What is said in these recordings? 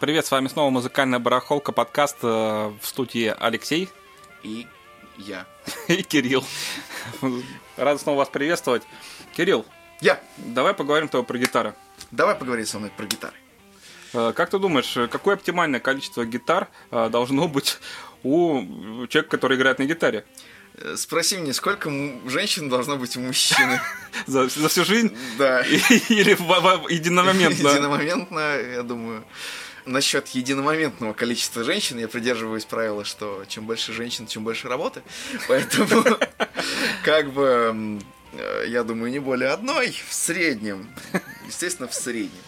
Привет, с вами снова «Музыкальная барахолка», подкаст, в студии Алексей. И я. И Кирилл. Рад снова вас приветствовать. Кирилл. Я. Давай поговорим про гитары. Давай поговорим со мной про гитары. Как ты думаешь, какое оптимальное количество гитар должно быть у человека, который играет на гитаре? Спроси меня, сколько женщин должно быть у мужчины? За всю жизнь? Да. Или единомоментно? Единомоментно, я думаю. Насчет единомоментного количества женщин я придерживаюсь правила, что чем больше женщин, чем больше работы. Поэтому, как бы, я думаю, не более одной в среднем. Естественно, в среднем.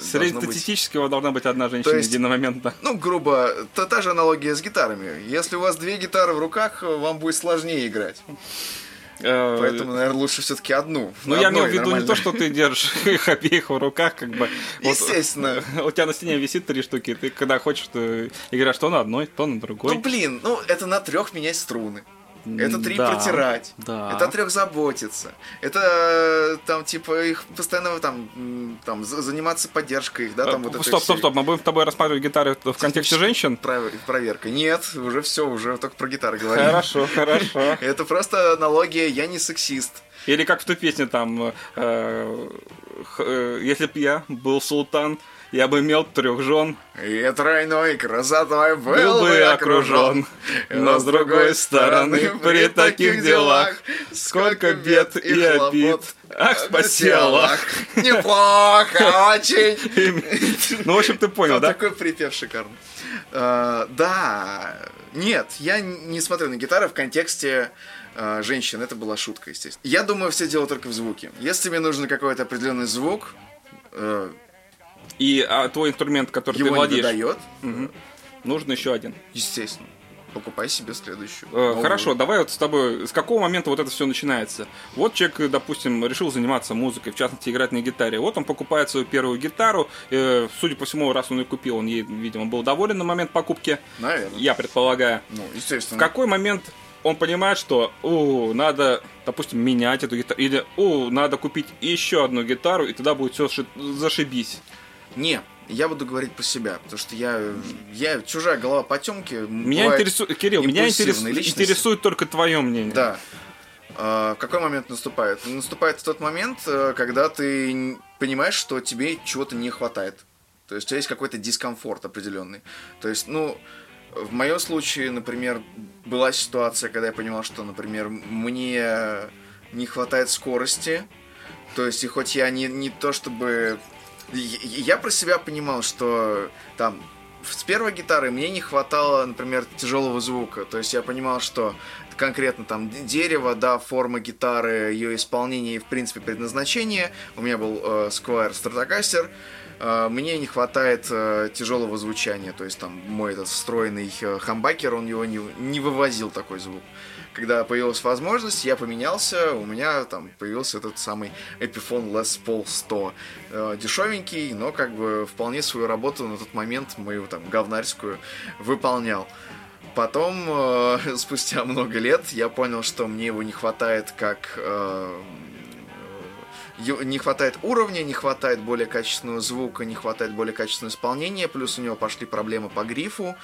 Среднестатистически у вас должна быть одна женщина единомоментно. Ну, грубо, это та же аналогия с гитарами. Если у вас две гитары в руках, вам будет сложнее играть. Поэтому, наверное, лучше все-таки одну. Ну, я имею в виду не то, что ты держишь их обеих в руках, как бы. Естественно. У тебя на стене висит три штуки. Ты когда хочешь, ты играешь то на одной, то на другой. Ну, блин, ну это на трех менять струны. Это три протирать, это трех заботиться, это там типа их постоянно там заниматься поддержкой их, да, там вот это. Стоп, мы будем с тобой рассматривать гитары в контексте женщин? Проверка. Нет, уже все, уже только про гитары говорим. Хорошо. Это просто аналогия, я не сексист. Или как в той песне там, если б я был султан, я бы имел трех жен. И тройной красотой был бы окружен. Но с другой стороны, при таких делах, сколько бед и обид. Ах, спаси Аллах. Неплохо, очень. Ну, в общем, ты понял, да? Такой припев шикарный. Да. Нет, я не смотрю на гитары в контексте женщин. Это была шутка, естественно. Я думаю, все дело только в звуке. Если тебе нужен какой-то определенный звук... твой инструмент, который ты владеешь... Его не выдает. Угу. Нужен еще один. Естественно. Покупай себе следующую. Хорошо, давай вот с тобой... С какого момента вот это все начинается? Вот человек, допустим, решил заниматься музыкой, в частности, играть на гитаре. Вот он покупает свою первую гитару. Судя по всему, раз он ее купил, он ей, видимо, был доволен на момент покупки. Наверное. Я предполагаю. Ну, естественно. В какой момент... Он понимает, что надо, допустим, менять эту гитару, или надо купить еще одну гитару, и тогда будет все зашибись. Не, я буду говорить про себя, потому что я чужая голова потемки. Меня интересует, Кирилл, меня интересует только твое мнение. Да. Какой момент наступает? Наступает тот момент, когда ты понимаешь, что тебе чего-то не хватает. То есть у тебя есть какой-то дискомфорт определенный. То есть, в моем случае, например, была ситуация, когда я понимал, что, например, мне не хватает скорости. То есть, и хоть я не то чтобы... Я про себя понимал, что там с первой гитары мне не хватало, например, тяжелого звука. То есть, я понимал, что конкретно там дерево, да, форма гитары, ее исполнение и, в принципе, предназначение. У меня был Squier Stratocaster. Мне не хватает тяжелого звучания, то есть там мой этот встроенный хамбакер, он его не вывозил такой звук. Когда появилась возможность, я поменялся, у меня там появился этот самый Epiphone Les Paul 100. Дешевенький, но как бы вполне свою работу на тот момент, мою там говнарскую, выполнял. Потом, спустя много лет, я понял, что мне его не хватает как... Не хватает уровня, не хватает более качественного звука, не хватает более качественного исполнения, плюс у него пошли проблемы по грифу,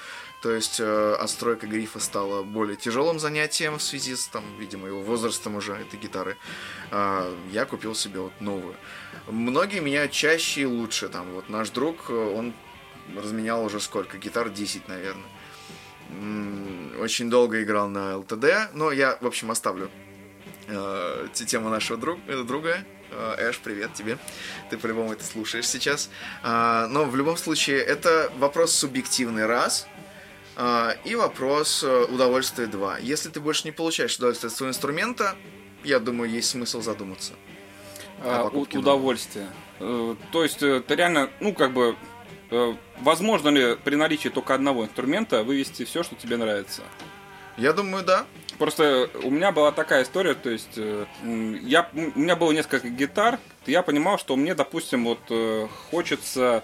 то есть отстройка грифа стала более тяжелым занятием в связи с, там, видимо, его возрастом уже, этой гитары. Я купил себе вот новую. Многие меняют чаще и лучше, там, вот наш друг, он разменял уже сколько? Гитар 10, наверное. Очень долго играл на LTD, но я, в общем, оставлю тему нашего друга. Эш, привет тебе. Ты по-любому это слушаешь сейчас. Но в любом случае, это вопрос субъективный, раз. И вопрос удовольствия, два. Если ты больше не получаешь удовольствие от своего инструмента, я думаю, есть смысл задуматься. Удовольствие. То есть, ты реально, возможно ли при наличии только одного инструмента вывести все, что тебе нравится? Я думаю, да. Просто у меня была такая история, то есть у меня было несколько гитар, я понимал, что мне, допустим, хочется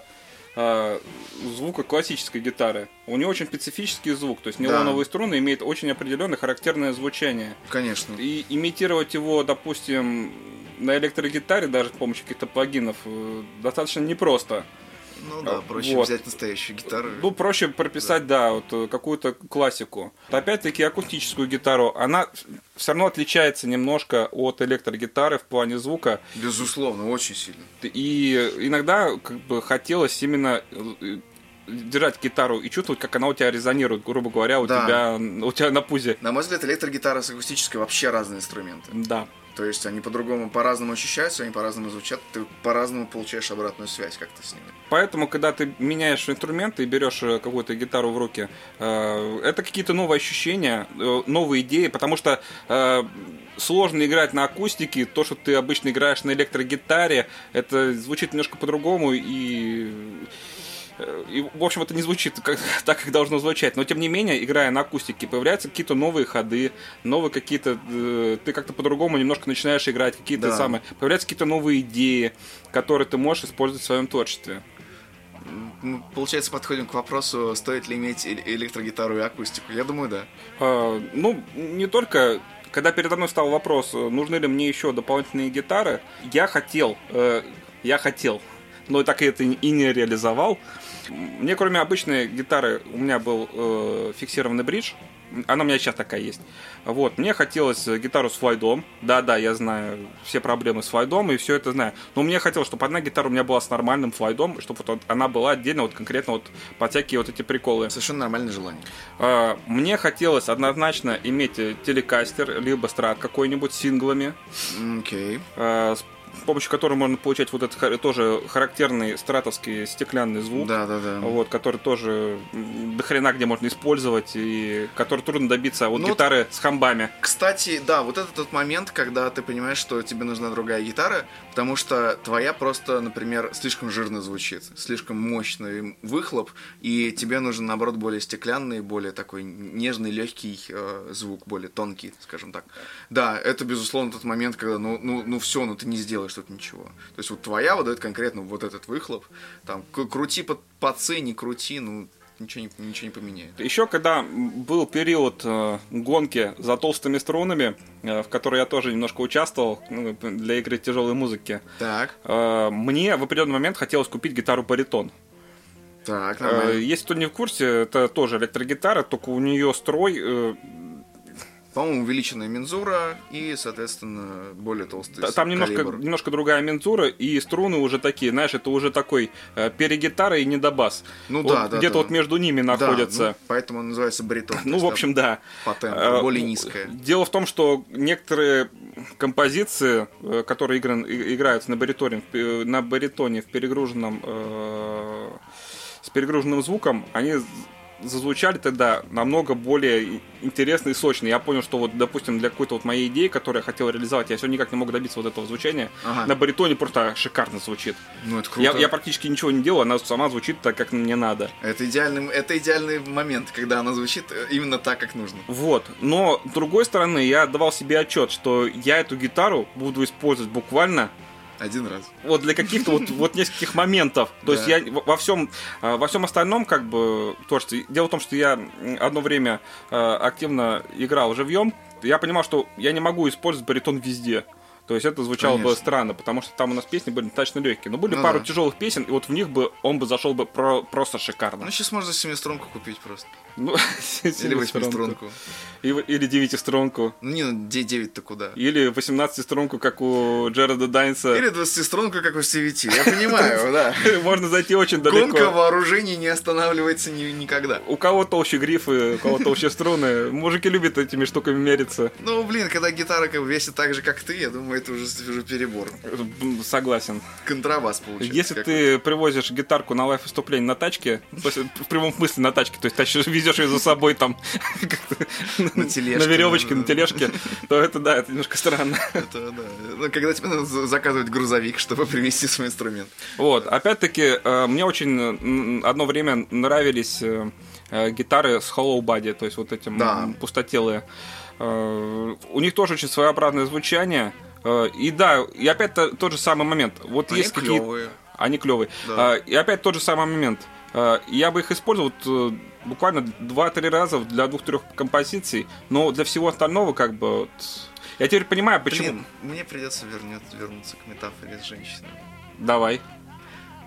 звука классической гитары. У нее очень специфический звук, то есть нейлоновые струны имеют очень определенное характерное звучание. Конечно. И имитировать его, допустим, на электрогитаре даже с помощью каких-то плагинов достаточно непросто. Ну да, проще вот. Взять настоящую гитару. Ну, проще прописать, вот какую-то классику. Опять-таки, акустическую гитару, она все равно отличается немножко от электрогитары в плане звука. Безусловно, очень сильно. И иногда хотелось именно держать гитару и чувствовать, как она у тебя резонирует, грубо говоря, у тебя на пузе. На мой взгляд, электрогитара с акустической вообще разные инструменты. Да. То есть они по-другому, по-разному ощущаются, они по-разному звучат, ты по-разному получаешь обратную связь как-то с ними. Поэтому, когда ты меняешь инструменты и берешь какую-то гитару в руки, это какие-то новые ощущения, новые идеи, потому что сложно играть на акустике, то, что ты обычно играешь на электрогитаре, это звучит немножко по-другому и, в общем, это не звучит так, как должно звучать. Но, тем не менее, играя на акустике, появляются какие-то новые ходы, новые какие-то... Ты как-то по-другому немножко начинаешь играть, какие-то самые... Появляются какие-то новые идеи, которые ты можешь использовать в своем творчестве. Мы, получается, подходим к вопросу, стоит ли иметь электрогитару и акустику. Я думаю, да. Не только... Когда передо мной встал вопрос, нужны ли мне еще дополнительные гитары, я хотел, но так это и не реализовал. Мне, кроме обычной гитары, у меня был фиксированный бридж. Она у меня сейчас такая есть. Вот. Мне хотелось гитару с флайдом. Да, я знаю все проблемы с флайдом и все это знаю. Но мне хотелось, чтобы одна гитара у меня была с нормальным флайдом, чтобы вот она была отдельно, вот конкретно вот под всякие вот эти приколы. Совершенно нормальное желание. Мне хотелось однозначно иметь телекастер, либо страт какой-нибудь с синглами. Окей. С помощью которого можно получать вот этот тоже характерный стратовский стеклянный звук, вот, который тоже до хрена где можно использовать и который трудно добиться от гитары с хамбами. Кстати, вот это тот момент, когда ты понимаешь, что тебе нужна другая гитара, потому что твоя просто, например, слишком жирно звучит, слишком мощный выхлоп, и тебе нужен, наоборот, более стеклянный, более такой нежный, легкий звук, более тонкий, скажем так. Да, это, безусловно, тот момент, когда ну все, ты не сделаешь что-то ничего. То есть вот твоя выдает конкретно вот этот выхлоп. Там крути по цене, не крути, ничего не поменяет. Еще когда был период гонки за толстыми струнами, в которой я тоже немножко участвовал для игры тяжелой музыки, мне в определенный момент хотелось купить гитару баритон. Так, нормально. Если кто не в курсе, это тоже электрогитара, только у нее строй... По-моему, увеличенная мензура и, соответственно, более толстый калибр. Там немножко другая мензура, и струны уже такие, знаешь, это уже такой перегитара и недобас. Где-то вот между ними находятся. Поэтому он называется баритон. В общем, потенция более низкая. Дело в том, что некоторые композиции, которые играются на баритоне с перегруженным звуком, они... зазвучали тогда намного более интересно и сочно. Я понял, что вот, допустим, для какой-то вот моей идеи, которую я хотел реализовать, я все никак не мог добиться вот этого звучания. На баритоне просто шикарно звучит. Это круто. Я практически ничего не делаю, она сама звучит так, как мне надо. Это идеальный момент, когда она звучит именно так, как нужно. Вот. Но, с другой стороны, я давал себе отчет, что я эту гитару буду использовать буквально... один раз. Вот для каких-то вот нескольких моментов. То есть я во всем остальном как бы творчестве. Дело в том, что я одно время активно играл живьем. Я понимал, что я не могу использовать баритон везде. То есть это звучало бы странно, потому что там у нас песни были достаточно легкие. Но были пару тяжелых песен, и вот в них бы он бы зашел бы просто шикарно. Сейчас можно 7-струнку купить просто. Или 8-струнку. Или 9-струнку. 9-то куда? Или 18-струнку, как у Джерада Дайнса. Или 20-струнку, как у CVT. Я понимаю, можно зайти очень далеко. Гонка вооружений не останавливается никогда. У кого толще грифы, у кого толще струны. Мужики любят этими штуками мериться. Когда гитара весит так же, как ты, я думаю, это уже перебор. Согласен. Контрабас получается. Если ты привозишь гитарку на лайв-выступление на тачке, в прямом смысле на тачке, то есть везешь ее за собой там на веревочке, на тележке, то это немножко странно. Когда тебе надо заказывать грузовик, чтобы привезти свой инструмент. Опять-таки, мне очень одно время нравились гитары с hollow body, то есть вот эти пустотелые. У них тоже очень своеобразное звучание. И и опять тот же самый момент. Вот есть клевые. Они клевые. И опять тот же самый момент. Я бы их использовал буквально 2-3 раза для 2-3 композиций, но для всего остального я теперь понимаю, почему... Мне придется вернуться к метафоре с женщиной. Давай.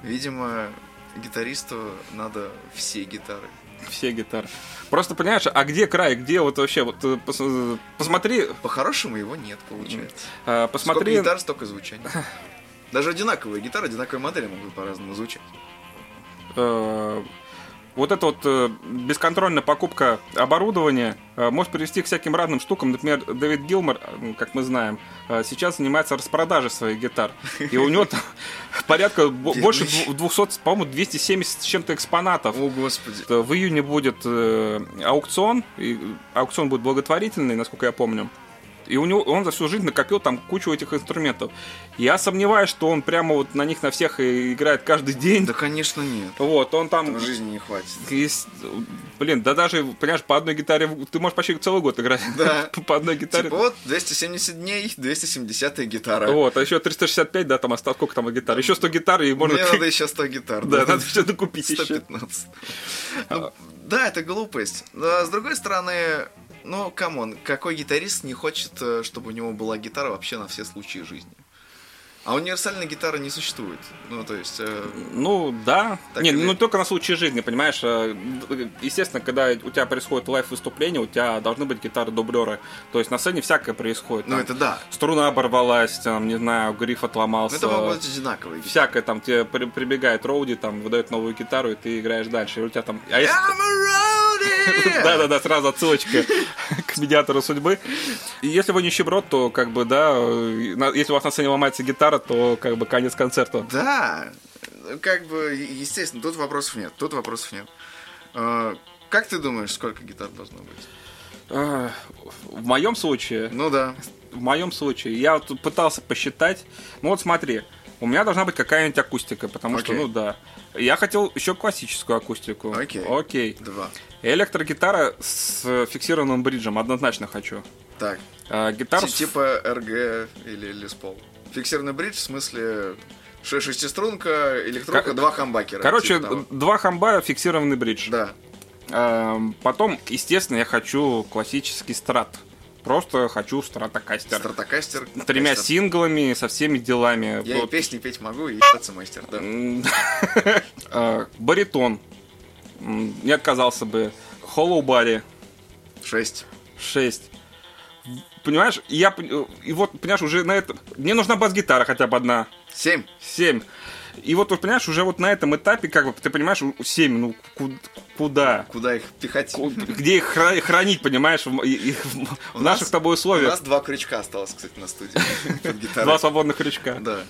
Видимо, гитаристу надо все гитары. Все гитары. Просто понимаешь, а где край, где вот вообще, вот посмотри... По-хорошему его нет, получается. Посмотри... Сколько гитар, столько звучаний. Даже одинаковые гитары, одинаковые модели могут по-разному звучать. Вот эта вот бесконтрольная покупка оборудования может привести к всяким разным штукам. Например, Дэвид Гилмор, как мы знаем, сейчас занимается распродажей своих гитар. И у него там порядка больше 200, по-моему, 270 с чем-то экспонатов. О, Господи. В июне будет аукцион. И аукцион будет благотворительный, насколько я помню. И у него, он за всю жизнь накопил там кучу этих инструментов. Я сомневаюсь, что он прямо вот на них на всех играет каждый день. Да, конечно, нет. Вот, он там... Жизни не хватит. Есть... Блин, да даже, понимаешь, по одной гитаре... Ты можешь почти целый год играть. Да. По одной гитаре. Типа вот 270 дней, 270-я гитара. Вот, а еще 365, да, там осталось сколько там гитар? Еще 100 гитар и можно... Мне надо еще 100 гитар. Да, надо все докупить еще. 115. Да, это глупость. С другой стороны... Ну, камон, какой гитарист не хочет, чтобы у него была гитара вообще на все случаи жизни? А универсальной гитары не существует. Ну, то есть... Ну, да. Нет, или... ну, только на случай жизни, понимаешь? Естественно, когда у тебя происходит лайв-выступление, у тебя должны быть гитары-дублеры. То есть на сцене всякое происходит. Ну, там, это да. Струна оборвалась, там, не знаю, гриф отломался. Это могут быть одинаковые гитары. Всякое, там, тебе прибегает роуди, там, выдает новую гитару, и ты играешь дальше. И у тебя там... А если... Да-да-да, сразу отсылочка к медиатору судьбы. Если вы нищеброд, то как бы, да, если у вас на сцене ломается гитара, то как бы конец концерта. Да, как бы, естественно, тут вопросов нет, Как ты думаешь, сколько гитар должно быть? В моем случае? Ну да. В моем случае. Я вот пытался посчитать. Ну вот смотри, у меня должна быть какая-нибудь акустика, потому что, ну да. Я хотел еще классическую акустику. Окей. Два. Электрогитара с фиксированным бриджем. Однозначно хочу. Так. Гитара типа РГ или Les Paul. Фиксированный бридж в смысле шестиструнка, электронка, два хамбакера. Короче, типа два хамбая, фиксированный бридж. Да. Потом, естественно, я хочу классический страт. Просто хочу стратокастер. Стратокастер. Тремя кастер. Синглами, со всеми делами. Я вот. И песни петь могу, и ебаться мастер, да. Баритон. Не отказался бы. Холлоу Барри. 6. Понимаешь, я... И вот, понимаешь, уже на этом... Мне нужна бас-гитара хотя бы одна. 7. И вот, понимаешь, уже вот на этом этапе, как бы, ты понимаешь, 7, ну, куда? Куда их пихать? Где их хранить, понимаешь, в наших с тобой условиях? У нас два крючка осталось, кстати, на студии. Два свободных крючка. Да.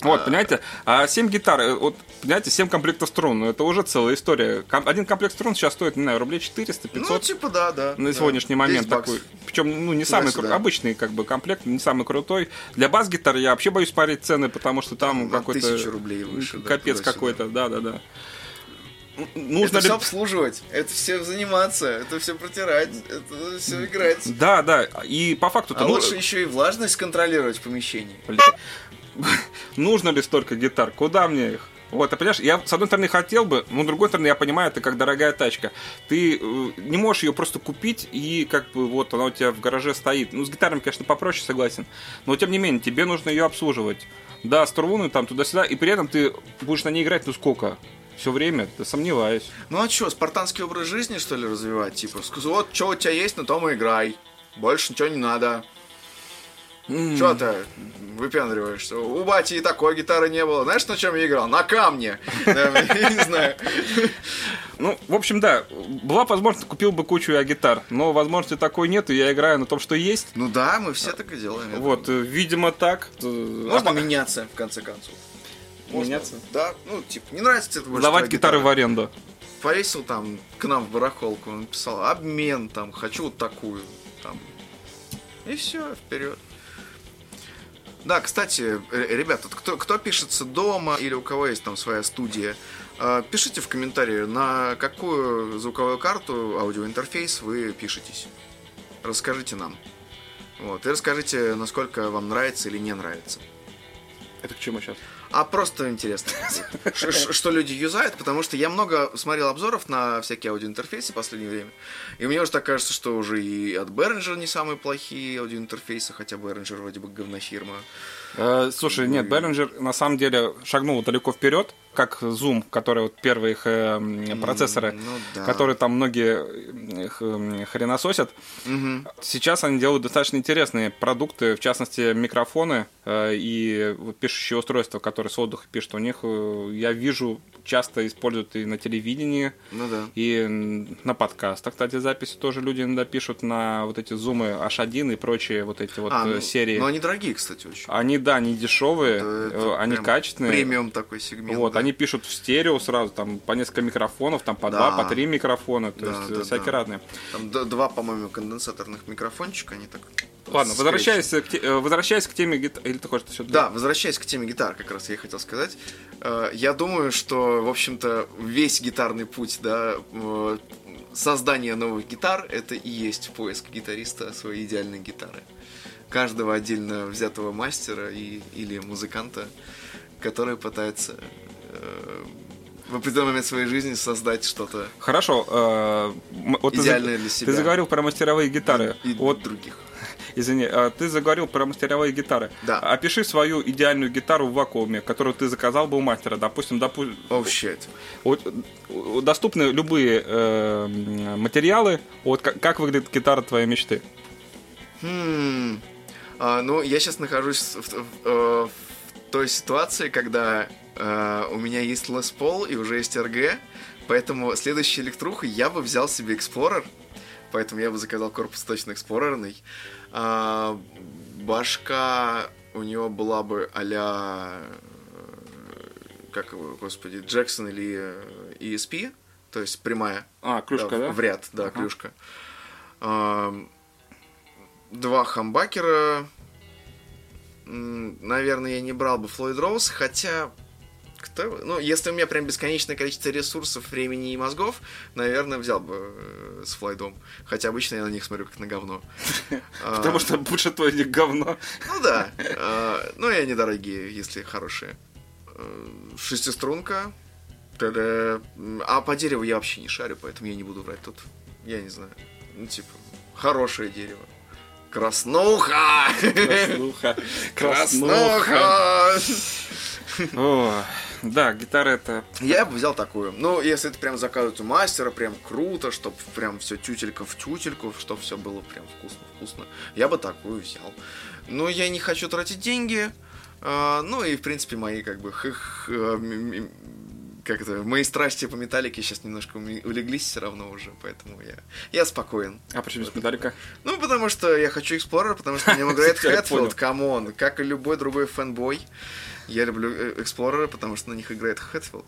Вот, понимаете, 7 гитар, вот, понимаете, 7 комплектов струн, это уже целая история. Один комплект струн сейчас стоит, не знаю, рублей 400-500. Ну, типа, да. На сегодняшний момент такой. Причем, ну, не самый крутой, обычный, как бы, комплект, не самый крутой. Для бас-гитары я вообще боюсь парить цены, потому что там какой-то... 1000 рублей выше. Капец какой-то, да. Нужно это все обслуживать, это все заниматься, это все протирать, это все играть. Да, и по факту... А лучше еще и влажность контролировать в помещении. Нужно ли столько гитар? Куда мне их? Вот, а понимаешь, я с одной стороны хотел бы, но с другой стороны я понимаю, это как дорогая тачка. Ты не можешь ее просто купить и как бы вот она у тебя в гараже стоит. Ну, с гитарами, конечно, попроще, согласен. Но тем не менее, тебе нужно ее обслуживать. Да, струны там туда-сюда, и при этом ты будешь на ней играть, ну сколько? Все время, да, сомневаюсь. Ну а что, спартанский образ жизни, что ли, развивать? Типа, вот что у тебя есть, на том и играй. Больше ничего не надо. Чё ты выпендриваешься? У бати и такой гитары не было. Знаешь, на чем я играл? На камне. Я не знаю. Ну, в общем, да. Была возможность, купил бы кучу гитар. Но возможности такой нет, и я играю на том, что есть. Ну да, мы все так и делаем. Вот, видимо, так. Можно меняться, в конце концов. Меняться? Да, ну, типа, не нравится тебе это больше. Давать гитары в аренду. Повесил там к нам в барахолку, он писал, обмен там, хочу вот такую. Там. И все, вперед. Да, кстати, ребята, кто пишется дома или у кого есть там своя студия, пишите в комментарии, на какую звуковую карту, аудиоинтерфейс вы пишетесь. Расскажите нам. Вот, и расскажите, насколько вам нравится или не нравится. Это к чему сейчас? А просто интересно, что люди юзают, потому что я много смотрел обзоров на всякие аудиоинтерфейсы в последнее время, и мне уже так кажется, что уже и от Behringer не самые плохие аудиоинтерфейсы, хотя Behringer вроде бы говнофирма. Слушай, нет, Behringer на самом деле шагнул далеко вперед. как Zoom, которые вот первые их процессоры, которые там многие хренососят. Сейчас они делают достаточно интересные продукты, в частности, микрофоны и пишущие устройства, которые с воздуха пишут. У них, я вижу, часто используют и на телевидении, и на подкастах, кстати, записи тоже люди иногда пишут на вот эти Zoom H1 и прочие вот эти вот серии. Но они дорогие, кстати, очень. Они, да, они дешевые, это они качественные. Премиум такой сегмент. Вот, да. Они пишут в стерео сразу, там по несколько микрофонов, там по два, по три микрофона, то есть всякие разные. Там два, по-моему, конденсаторных микрофончика, они так... Ладно, возвращаясь к теме гитар, или ты хочешь что-то? Да, возвращаясь к теме гитар, как раз я хотел сказать. Я думаю, что, в общем-то, весь гитарный путь, да, создание новых гитар, это и есть поиск гитариста своей идеальной гитары. Каждого отдельно взятого мастера или музыканта, который пытается в определенный момент своей жизни создать что-то идеальное для себя. Ты заговорил про мастеровые гитары. И других. Извини, ты заговорил про мастеровые гитары. Да. Опиши свою идеальную гитару в вакууме, которую ты заказал бы у мастера. Допустим... Oh, shit. Вот, доступны любые материалы. Вот как выглядит гитара твоей мечты? Ну, я сейчас нахожусь в той ситуации, когда у меня есть Les Paul и уже есть RG. Поэтому следующей электрухой я бы взял себе Explorer. Поэтому я бы заказал корпус точно эксплорерный. Башка у него была бы а-ля... Как его, господи, Jackson или ESP. То есть прямая. Клюшка, да? В ряд, да, клюшка. Два хамбакера. Наверное, я не брал бы Floyd Rose, хотя... Ну, если у меня прям бесконечное количество ресурсов, времени и мозгов, наверное, взял бы с Флойдом. Хотя обычно я на них смотрю как на говно. Потому что большинство из них говно. Ну да. Ну и они дорогие, если хорошие. Шестиструнка. А по дереву я вообще не шарю, поэтому я не буду врать тут. Я не знаю. Ну типа, хорошее дерево. Краснуха! Краснуха! Краснуха! Да, гитара это... Я бы взял такую. Ну, если это прям заказывают у мастера, прям круто, чтобы прям все тютелька в тютельку, чтобы все было прям вкусно-вкусно. Я бы такую взял. Но я не хочу тратить деньги. Ну и, в принципе, мои как бы... мои страсти по металлике сейчас немножко улеглись все равно уже, поэтому я спокоен. А почему без металлика? Ну, потому что я хочу Explorer, потому что мне играет Хэтфилд, камон, как и любой другой фэнбой. Я люблю Explorer, потому что на них играет Хэтфилд.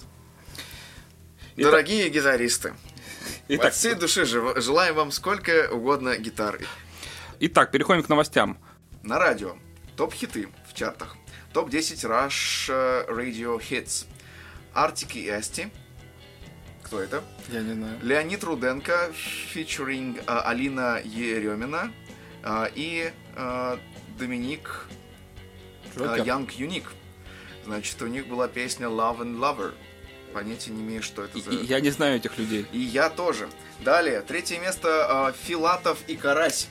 Дорогие гитаристы, от всей души желаем вам сколько угодно гитары. Итак, переходим к новостям. На радио. Топ-хиты в чартах. Топ-10 Rush Radio Hits. Артик и Асти. Кто это? Я не знаю. Леонид Руденко, фичеринг Алина Еремина и Доминик Young Unique. Значит, у них была песня Love and Lover. Понятия не имею, что это за... Я не знаю этих людей. И я тоже. Далее, третье место Филатов и Карась.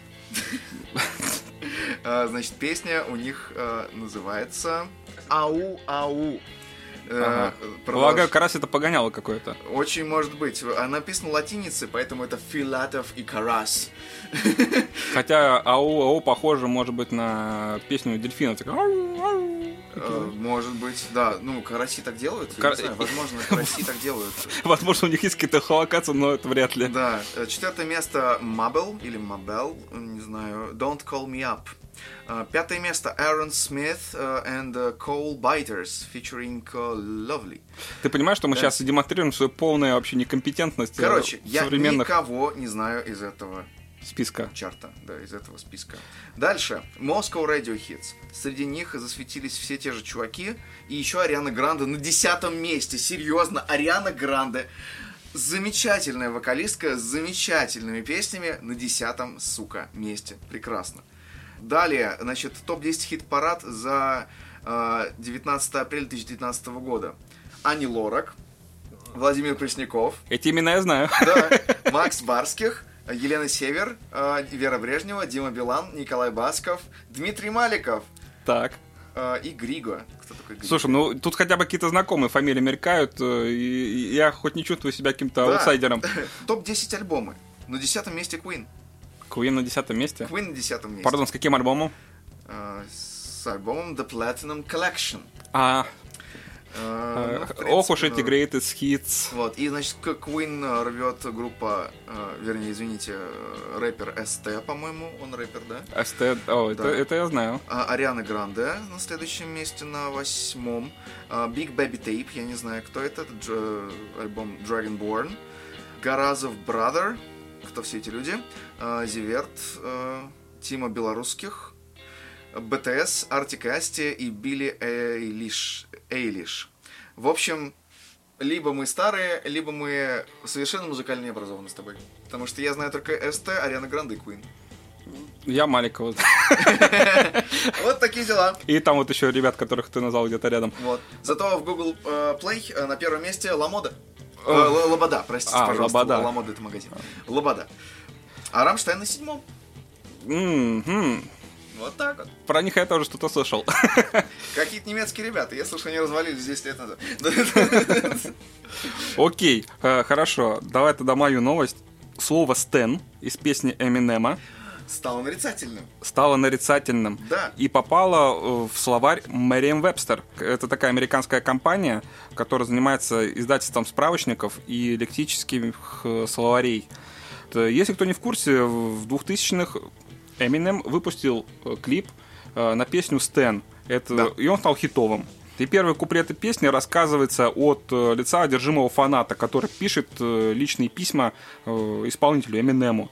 Значит, песня у них называется «Ау-ау». Полагаю, Карась это погоняло какое-то. Очень может быть. Она написана латиницей, поэтому это Филатов и Карась. Хотя ау-ау похоже, может быть, на песню дельфина. Так, ау-ау. Может быть, да. Ну, караси так делают. Не знаю, возможно, караси так делают. Возможно, у них есть какие-то холокации, но это вряд ли. Да. Четвертое место Мабел или Мабел, не знаю. Don't Call Me Up. Пятое место Aaron Smith and Cole Byters featuring Lovely. Ты понимаешь, что мы сейчас демонстрируем свою полную вообще некомпетентность? Короче, я никого не знаю из этого списка. Чарта, да, из этого списка. Дальше. Moscow Radio Hits. Среди них засветились все те же чуваки. И еще Ариана Гранде на 10-м месте. Серьезно, Ариана Гранде. Замечательная вокалистка с замечательными песнями на 10-м, сука, месте. Прекрасно. Далее, значит, топ-10 хит-парад за 19 апреля 2019 года. Ани Лорак, Владимир Пресняков. Эти имена я знаю. Да, Макс Барских, Елена Север, Вера Брежнева, Дима Билан, Николай Басков, Дмитрий Маликов. Так. и Григо. Кто такой Григо? Слушай, ну тут хотя бы какие-то знакомые фамилии мелькают, и я хоть не чувствую себя каким-то аутсайдером. Топ-10 альбомы. На 10-м месте Queen. Queen на 10-м месте? Queen на 10-м месте. Пардон, с каким альбомом? С альбомом The Platinum Collection. Ох уж эти greatest hits. Вот, и, значит, Queen рвет группа, вернее, извините, рэпер СТ, по-моему, он рэпер, да? СТ, это я знаю. Ариана Гранде на следующем месте, на 8-м. Big Baby Tape, я не знаю, кто это, альбом Dragonborn. Гаразов Brother, кто все эти люди? Зиверт, Тима Белорусских. БТС, Артик и Асти и Билли Эйлиш. В общем, либо мы старые, либо мы совершенно музыкально не образованы с тобой. Потому что я знаю только СТ, Ариана Гранде и Queen. Я Маликов. Вот такие дела. И там вот еще ребят, которых ты назвал где-то рядом. Зато в Google Play на первом месте Ламода. Лобода, простите, пожалуйста. Ламода — это магазин. Лобода. А Рамштайн на 7-м. Вот так вот. Про них я тоже что-то слышал. Какие-то немецкие ребята. Я слышал, они развалились 10 лет назад. Окей, хорошо. Давай тогда мою новость. Слово «стэн» из песни Эминема стало нарицательным. Да. И попало в словарь Мерриэм-Вебстер. Это такая американская компания, которая занимается издательством справочников и лексических словарей. Если кто не в курсе, в 2000-х Эминем выпустил клип на песню «Стэн». И он стал хитовым. И первые куплеты песни рассказываются от лица одержимого фаната, который пишет личные письма исполнителю Эминему,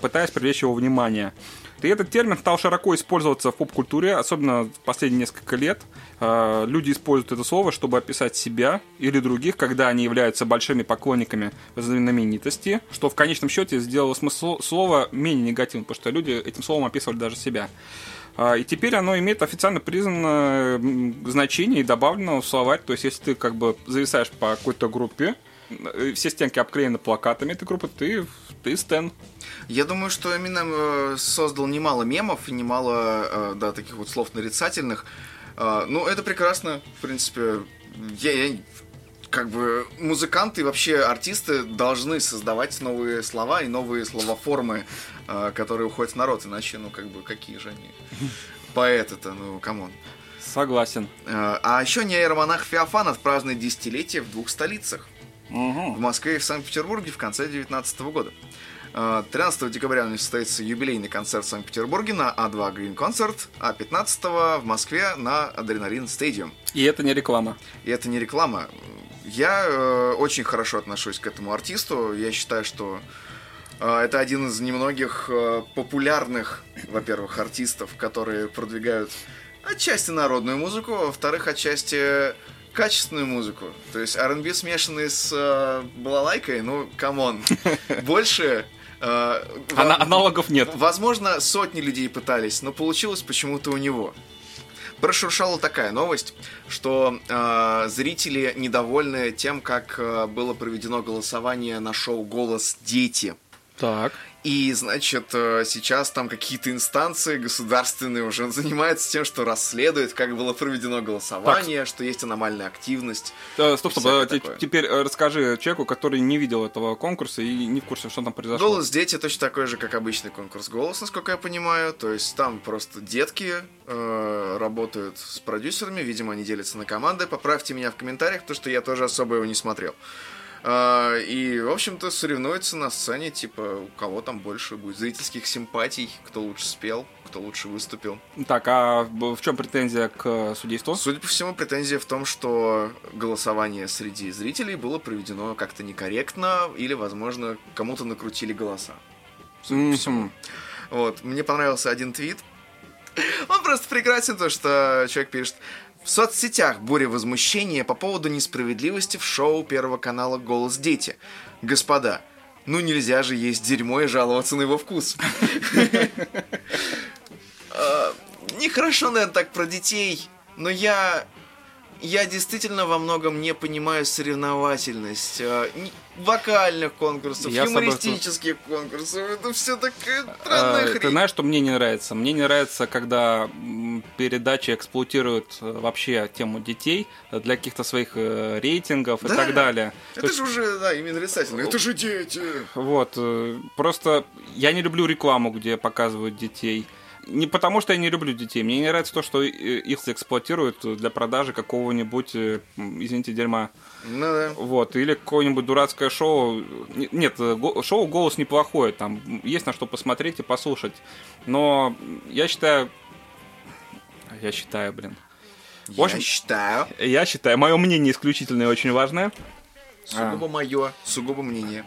пытаясь привлечь его внимание. И этот термин стал широко использоваться в поп-культуре, особенно в последние несколько лет. Люди используют это слово, чтобы описать себя или других, когда они являются большими поклонниками знаменитости, что в конечном счете сделало смысл слова менее негативным, потому что люди этим словом описывали даже себя. И теперь оно имеет официально признанное значение и добавлено в словарь. То есть, если ты как бы зависаешь по какой-то группе, все стенки обклеены плакатами этой группы, ты стэн. Я думаю, что Эминем создал немало мемов и немало, да, таких вот слов нарицательных. Ну, это прекрасно, в принципе. Я как бы музыканты и вообще артисты должны создавать новые слова и новые словоформы, которые уходят в народ. Иначе, ну, как бы, какие же они поэты-то, ну, камон. Согласен. А еще нейромонах Феофанов празднует десятилетие в 2 столицах. Угу. В Москве и в Санкт-Петербурге в конце 2019 года. 13 декабря у них состоится юбилейный концерт в Санкт-Петербурге на А2 Green Concert, а 15 в Москве на Адреналин Стадиум. И это не реклама. Я очень хорошо отношусь к этому артисту. Я считаю, что это один из немногих популярных, во-первых, артистов, которые продвигают отчасти народную музыку, во-вторых, отчасти качественную музыку. То есть R&B смешанный с балалайкой, ну, камон. Больше аналогов нет. Возможно, сотни людей пытались, но получилось почему-то у него. Прошуршала такая новость, что зрители недовольны тем, как было проведено голосование на шоу «Голос Дети». Так. И, значит, сейчас там какие-то инстанции государственные уже занимаются тем, что расследуют, как было проведено голосование, так, что есть аномальная активность. Стоп, теперь расскажи человеку, который не видел этого конкурса и не в курсе, что там произошло. «Голос Дети» точно такой же, как обычный конкурс «Голос», насколько я понимаю. То есть там просто детки работают с продюсерами, видимо, они делятся на команды. Поправьте меня в комментариях, потому что я тоже особо его не смотрел. И, в общем-то, соревнуются на сцене, типа, у кого там больше будет зрительских симпатий, кто лучше спел, кто лучше выступил. Так, а в чем претензия к судейству? Судя по всему, претензия в том, что голосование среди зрителей было проведено как-то некорректно, или, возможно, кому-то накрутили голоса. Судя по всему. Вот, мне понравился один твит. Он просто прекрасен, то, что человек пишет: в соцсетях буря возмущения по поводу несправедливости в шоу Первого канала «Голос Дети». Господа, ну нельзя же есть дерьмо и жаловаться на его вкус. Нехорошо, наверное, так про детей, но я действительно во многом не понимаю соревновательность вокальных конкурсов, юмористических конкурсов. Это все такая странная хрень. Ты знаешь, что мне не нравится? Мне не нравится, когда передачи эксплуатируют вообще тему детей для каких-то своих рейтингов, да, и так далее. Это же уже, да, именно рисательное. Это же дети. Вот. Просто я не люблю рекламу, где показывают детей. Не потому, что я не люблю детей. Мне не нравится то, что их эксплуатируют для продажи какого-нибудь, извините, дерьма. Ну да. Вот. Или какое-нибудь дурацкое шоу. Нет, шоу «Голос» неплохое. Там есть на что посмотреть и послушать. Но я считаю... Я считаю, мое мнение исключительное и очень важное. Сугубо мое, сугубо мнение.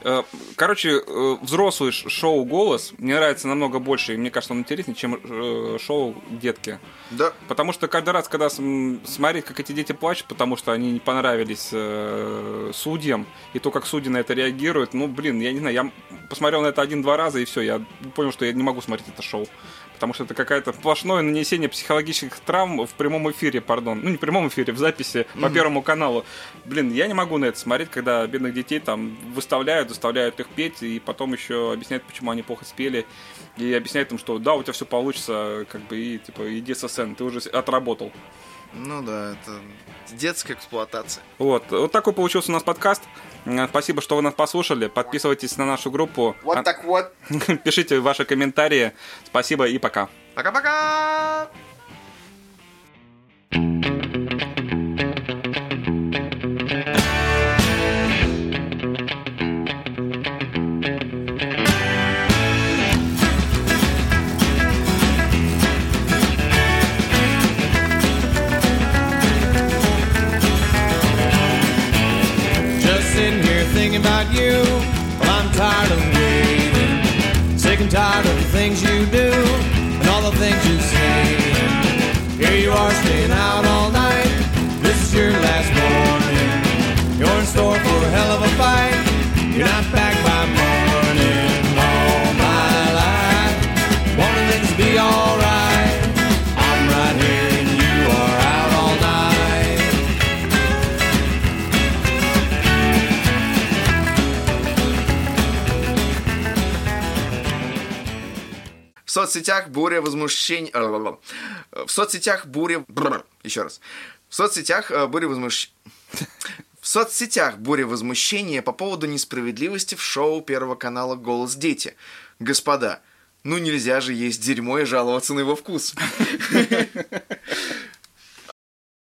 Короче, взрослый шоу «Голос» мне нравится намного больше, и мне кажется, он интереснее, чем шоу «Детки». Да. Потому что каждый раз, когда смотреть, как эти дети плачут, потому что они не понравились судьям, и то, как судьи на это реагируют, ну, блин, я не знаю, я посмотрел на это один-два раза, и все, я понял, что я не могу смотреть это шоу. Потому что это какое-то сплошное нанесение психологических травм в прямом эфире, ну не в прямом эфире, в записи по Первому каналу. Блин, я не могу на это смотреть, когда бедных детей там выставляют, заставляют их петь, и потом еще объясняют, почему они плохо спели, и объясняют им, что да, у тебя все получится, как бы, и типа, иди со сцены, ты уже отработал. Ну да, это детская эксплуатация. Вот такой получился у нас подкаст. Спасибо, что вы нас послушали. Подписывайтесь на нашу группу. Вот так вот. Пишите ваши комментарии. Спасибо и пока. Пока-пока! About you, well, I'm tired of waiting, sick and tired of the things you do and all the things you say. Here you are staying out all night, this is your last warning. You're in store for a hell of a fight, you're not back by morning. All my life, wanting things to be alright, I'm right here and you are out all night. В соцсетях буря возмущения по поводу несправедливости в шоу Первого канала «Голос Дети». Господа, ну нельзя же есть дерьмо и жаловаться на его вкус.